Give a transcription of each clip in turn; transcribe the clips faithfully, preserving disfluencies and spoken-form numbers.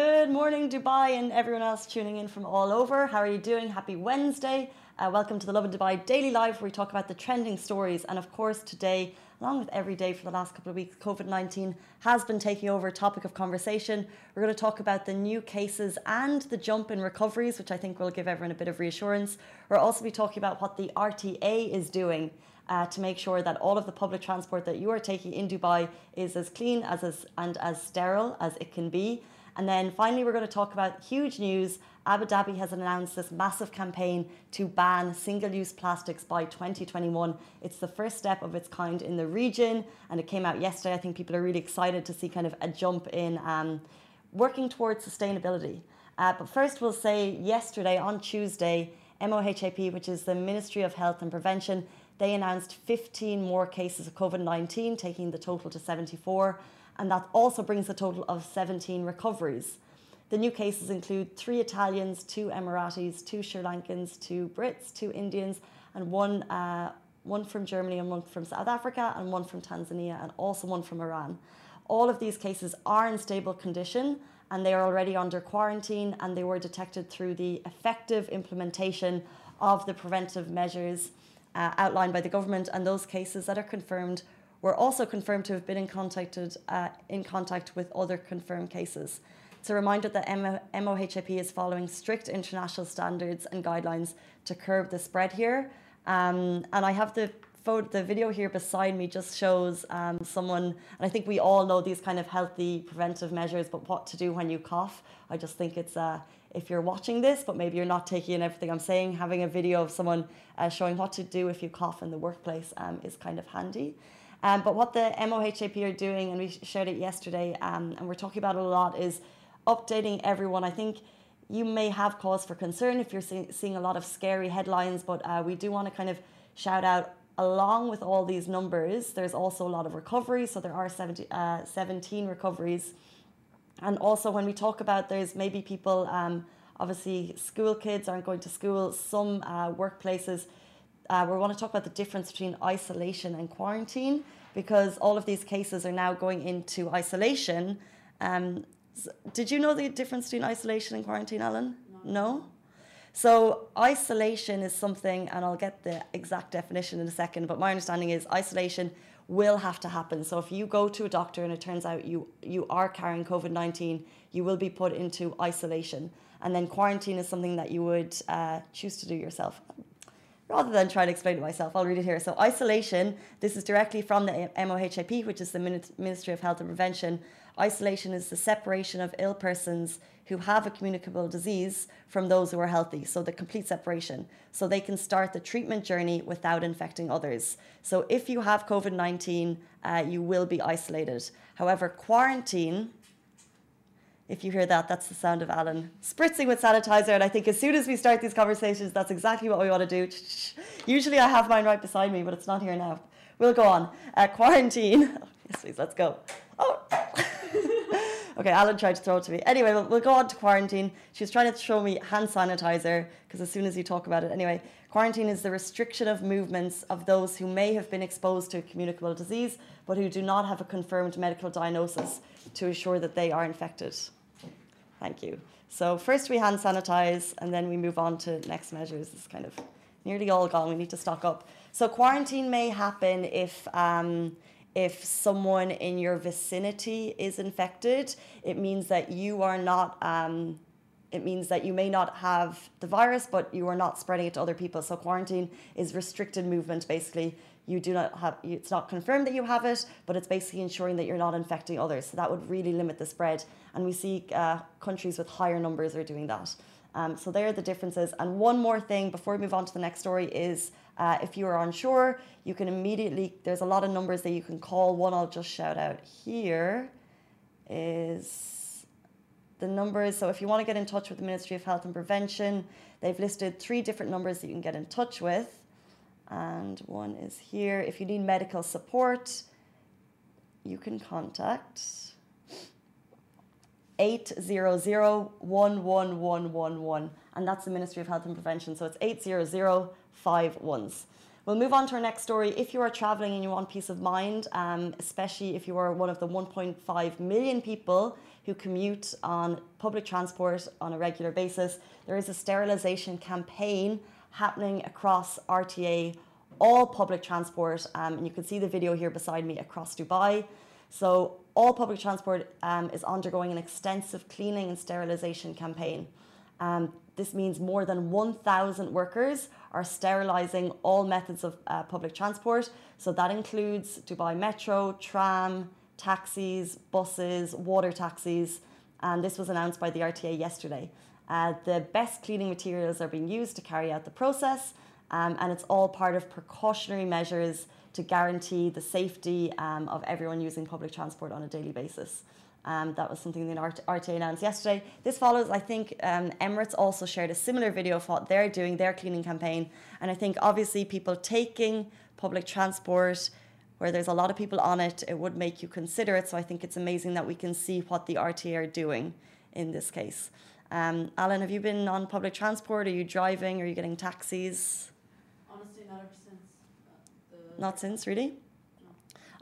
Good morning, Dubai, and everyone else tuning in from all over. How are you doing? Happy Wednesday. Uh, welcome to the Love in Dubai Daily Live, where we talk about the trending stories. And of course, today, along with every day for the last couple of weeks, COVID nineteen has been taking over a topic of conversation. We're going to talk about the new cases and the jump in recoveries, which I think will give everyone a bit of reassurance. We'll also be talking about what the R T A is doing uh, to make sure that all of the public transport that you are taking in Dubai is as clean as, as and as sterile as it can be. And then finally, we're going to talk about huge news. Abu Dhabi has announced this massive campaign to ban single-use plastics by twenty twenty-one. It's the first step of its kind in the region, and it came out yesterday. I think people are really excited to see kind of a jump in um, working towards sustainability. Uh, but first, we'll say yesterday, on Tuesday, MOHAP, which is the Ministry of Health and Prevention, they announced fifteen more cases of COVID nineteen, taking the total to seventy-four. And that also brings a total of seventeen recoveries. The new cases include three Italians, two Emiratis, two Sri Lankans, two Brits, two Indians, and one, uh, one from Germany and one from South Africa and one from Tanzania and also one from Iran. All of these cases are in stable condition and they are already under quarantine, and they were detected through the effective implementation of the preventive measures uh, outlined by the government. And those cases that are confirmed were also confirmed to have been in, contacted, uh, in contact with other confirmed cases. It's a reminder that M O H A P is following strict international standards and guidelines to curb the spread here. Um, and I have the, photo, the video here beside me just shows um, someone, and I think we all know these kind of healthy preventive measures, but what to do when you cough. I just think it's, uh, if you're watching this, but maybe you're not taking in everything I'm saying, having a video of someone uh, showing what to do if you cough in the workplace um, is kind of handy. Um, but what the M O H A P are doing, and we shared it yesterday, um, and we're talking about it a lot, is updating everyone. I think you may have cause for concern if you're see seeing a lot of scary headlines, but uh, we do want to kind of shout out, along with all these numbers, there's also a lot of recoveries. So there are seventy, uh, seventeen recoveries. And also when we talk about there's maybe people, um, obviously school kids aren't going to school, some uh, workplaces. Uh, we want to talk about the difference between isolation and quarantine, because all of these cases are now going into isolation. Um, so did you know the difference between isolation and quarantine, Ellen? No. No? So isolation is something, and I'll get the exact definition in a second, but my understanding is isolation will have to happen. So if you go to a doctor and it turns out you, you are carrying COVID nineteen, you will be put into isolation. And then quarantine is something that you would uh, choose to do yourself. Rather than try to explain it myself, I'll read it here. So isolation, this is directly from the M O H A P, which is the Ministry of Health and Prevention. Isolation is the separation of ill persons who have a communicable disease from those who are healthy. So the complete separation. So they can start the treatment journey without infecting others. So if you have COVID nineteen, uh, you will be isolated. However, quarantine, if you hear that, that's the sound of Alan spritzing with sanitizer. And I think as soon as we start these conversations, that's exactly what we want to do. Usually I have mine right beside me, but it's not here now. We'll go on. Uh, quarantine. Oh, yes, please, let's go. Oh. Okay, Alan tried to throw it to me. Anyway, we'll, we'll go on to quarantine. She was trying to show me hand sanitizer, because as soon as you talk about it, anyway, quarantine is the restriction of movements of those who may have been exposed to a communicable disease, but who do not have a confirmed medical diagnosis to ensure that they are infected. Thank you. So first we hand sanitize and then we move on to next measures. It's kind of nearly all gone. We need to stock up. So quarantine may happen if, um, if someone in your vicinity is infected. It means that you are not, um, it means that you may not have the virus, but you are not spreading it to other people. So quarantine is restricted movement, basically. You do not have, it's not confirmed that you have it, but it's basically ensuring that you're not infecting others. So that would really limit the spread. And we see uh, countries with higher numbers are doing that. Um, so there are the differences. And one more thing before we move on to the next story is uh, if you are unsure, you can immediately, there's a lot of numbers that you can call. One I'll just shout out here is the numbers. So if you want to get in touch with the Ministry of Health and Prevention, they've listed three different numbers that you can get in touch with. And one is here. If you need medical support, you can contact eight hundred, one one one one one. And that's the Ministry of Health and Prevention. So it's eight hundred, five ones. We'll move on to our next story. If you are traveling and you want peace of mind, um, especially if you are one of the one point five million people who commute on public transport on a regular basis. There is a sterilisation campaign happening across R T A, all public transport, um, and you can see the video here beside me across Dubai. So all public transport um, is undergoing an extensive cleaning and sterilisation campaign. Um, this means more than one thousand workers are sterilising all methods of uh, public transport. So that includes Dubai Metro, tram, taxis, buses, water taxis. And this was announced by the R T A yesterday. Uh, the best cleaning materials are being used to carry out the process. Um, and it's all part of precautionary measures to guarantee the safety um, of everyone using public transport on a daily basis. Um, that was something that R T A announced yesterday. This follows, I think, um, Emirates also shared a similar video of what they're doing, their cleaning campaign. And I think, obviously, people taking public transport, where there's a lot of people on it, it would make you consider it. So I think it's amazing that we can see what the R T A are doing in this case. Um, Alan, have you been on public transport? Are you driving? Are you getting taxis? Honestly, not ever since. The not since, really?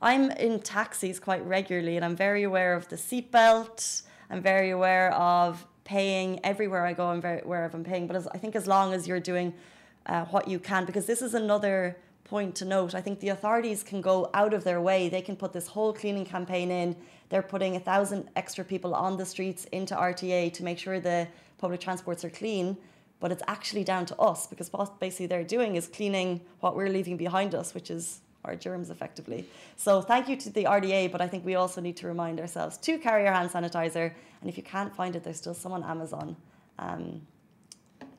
I'm in taxis quite regularly and I'm very aware of the seatbelt. I'm very aware of paying everywhere I go. I'm very aware of I'm paying. But as, I think as long as you're doing uh, what you can, because this is another point to note, I think the authorities can go out of their way. They can put this whole cleaning campaign in. They're putting a thousand extra people on the streets into R T A to make sure the public transports are clean. But it's actually down to us, because what basically they're doing is cleaning what we're leaving behind us, which is our germs effectively. So thank you to the R T A, but I think we also need to remind ourselves to carry our hand sanitizer. And if you can't find it, there's still some on Amazon. Um,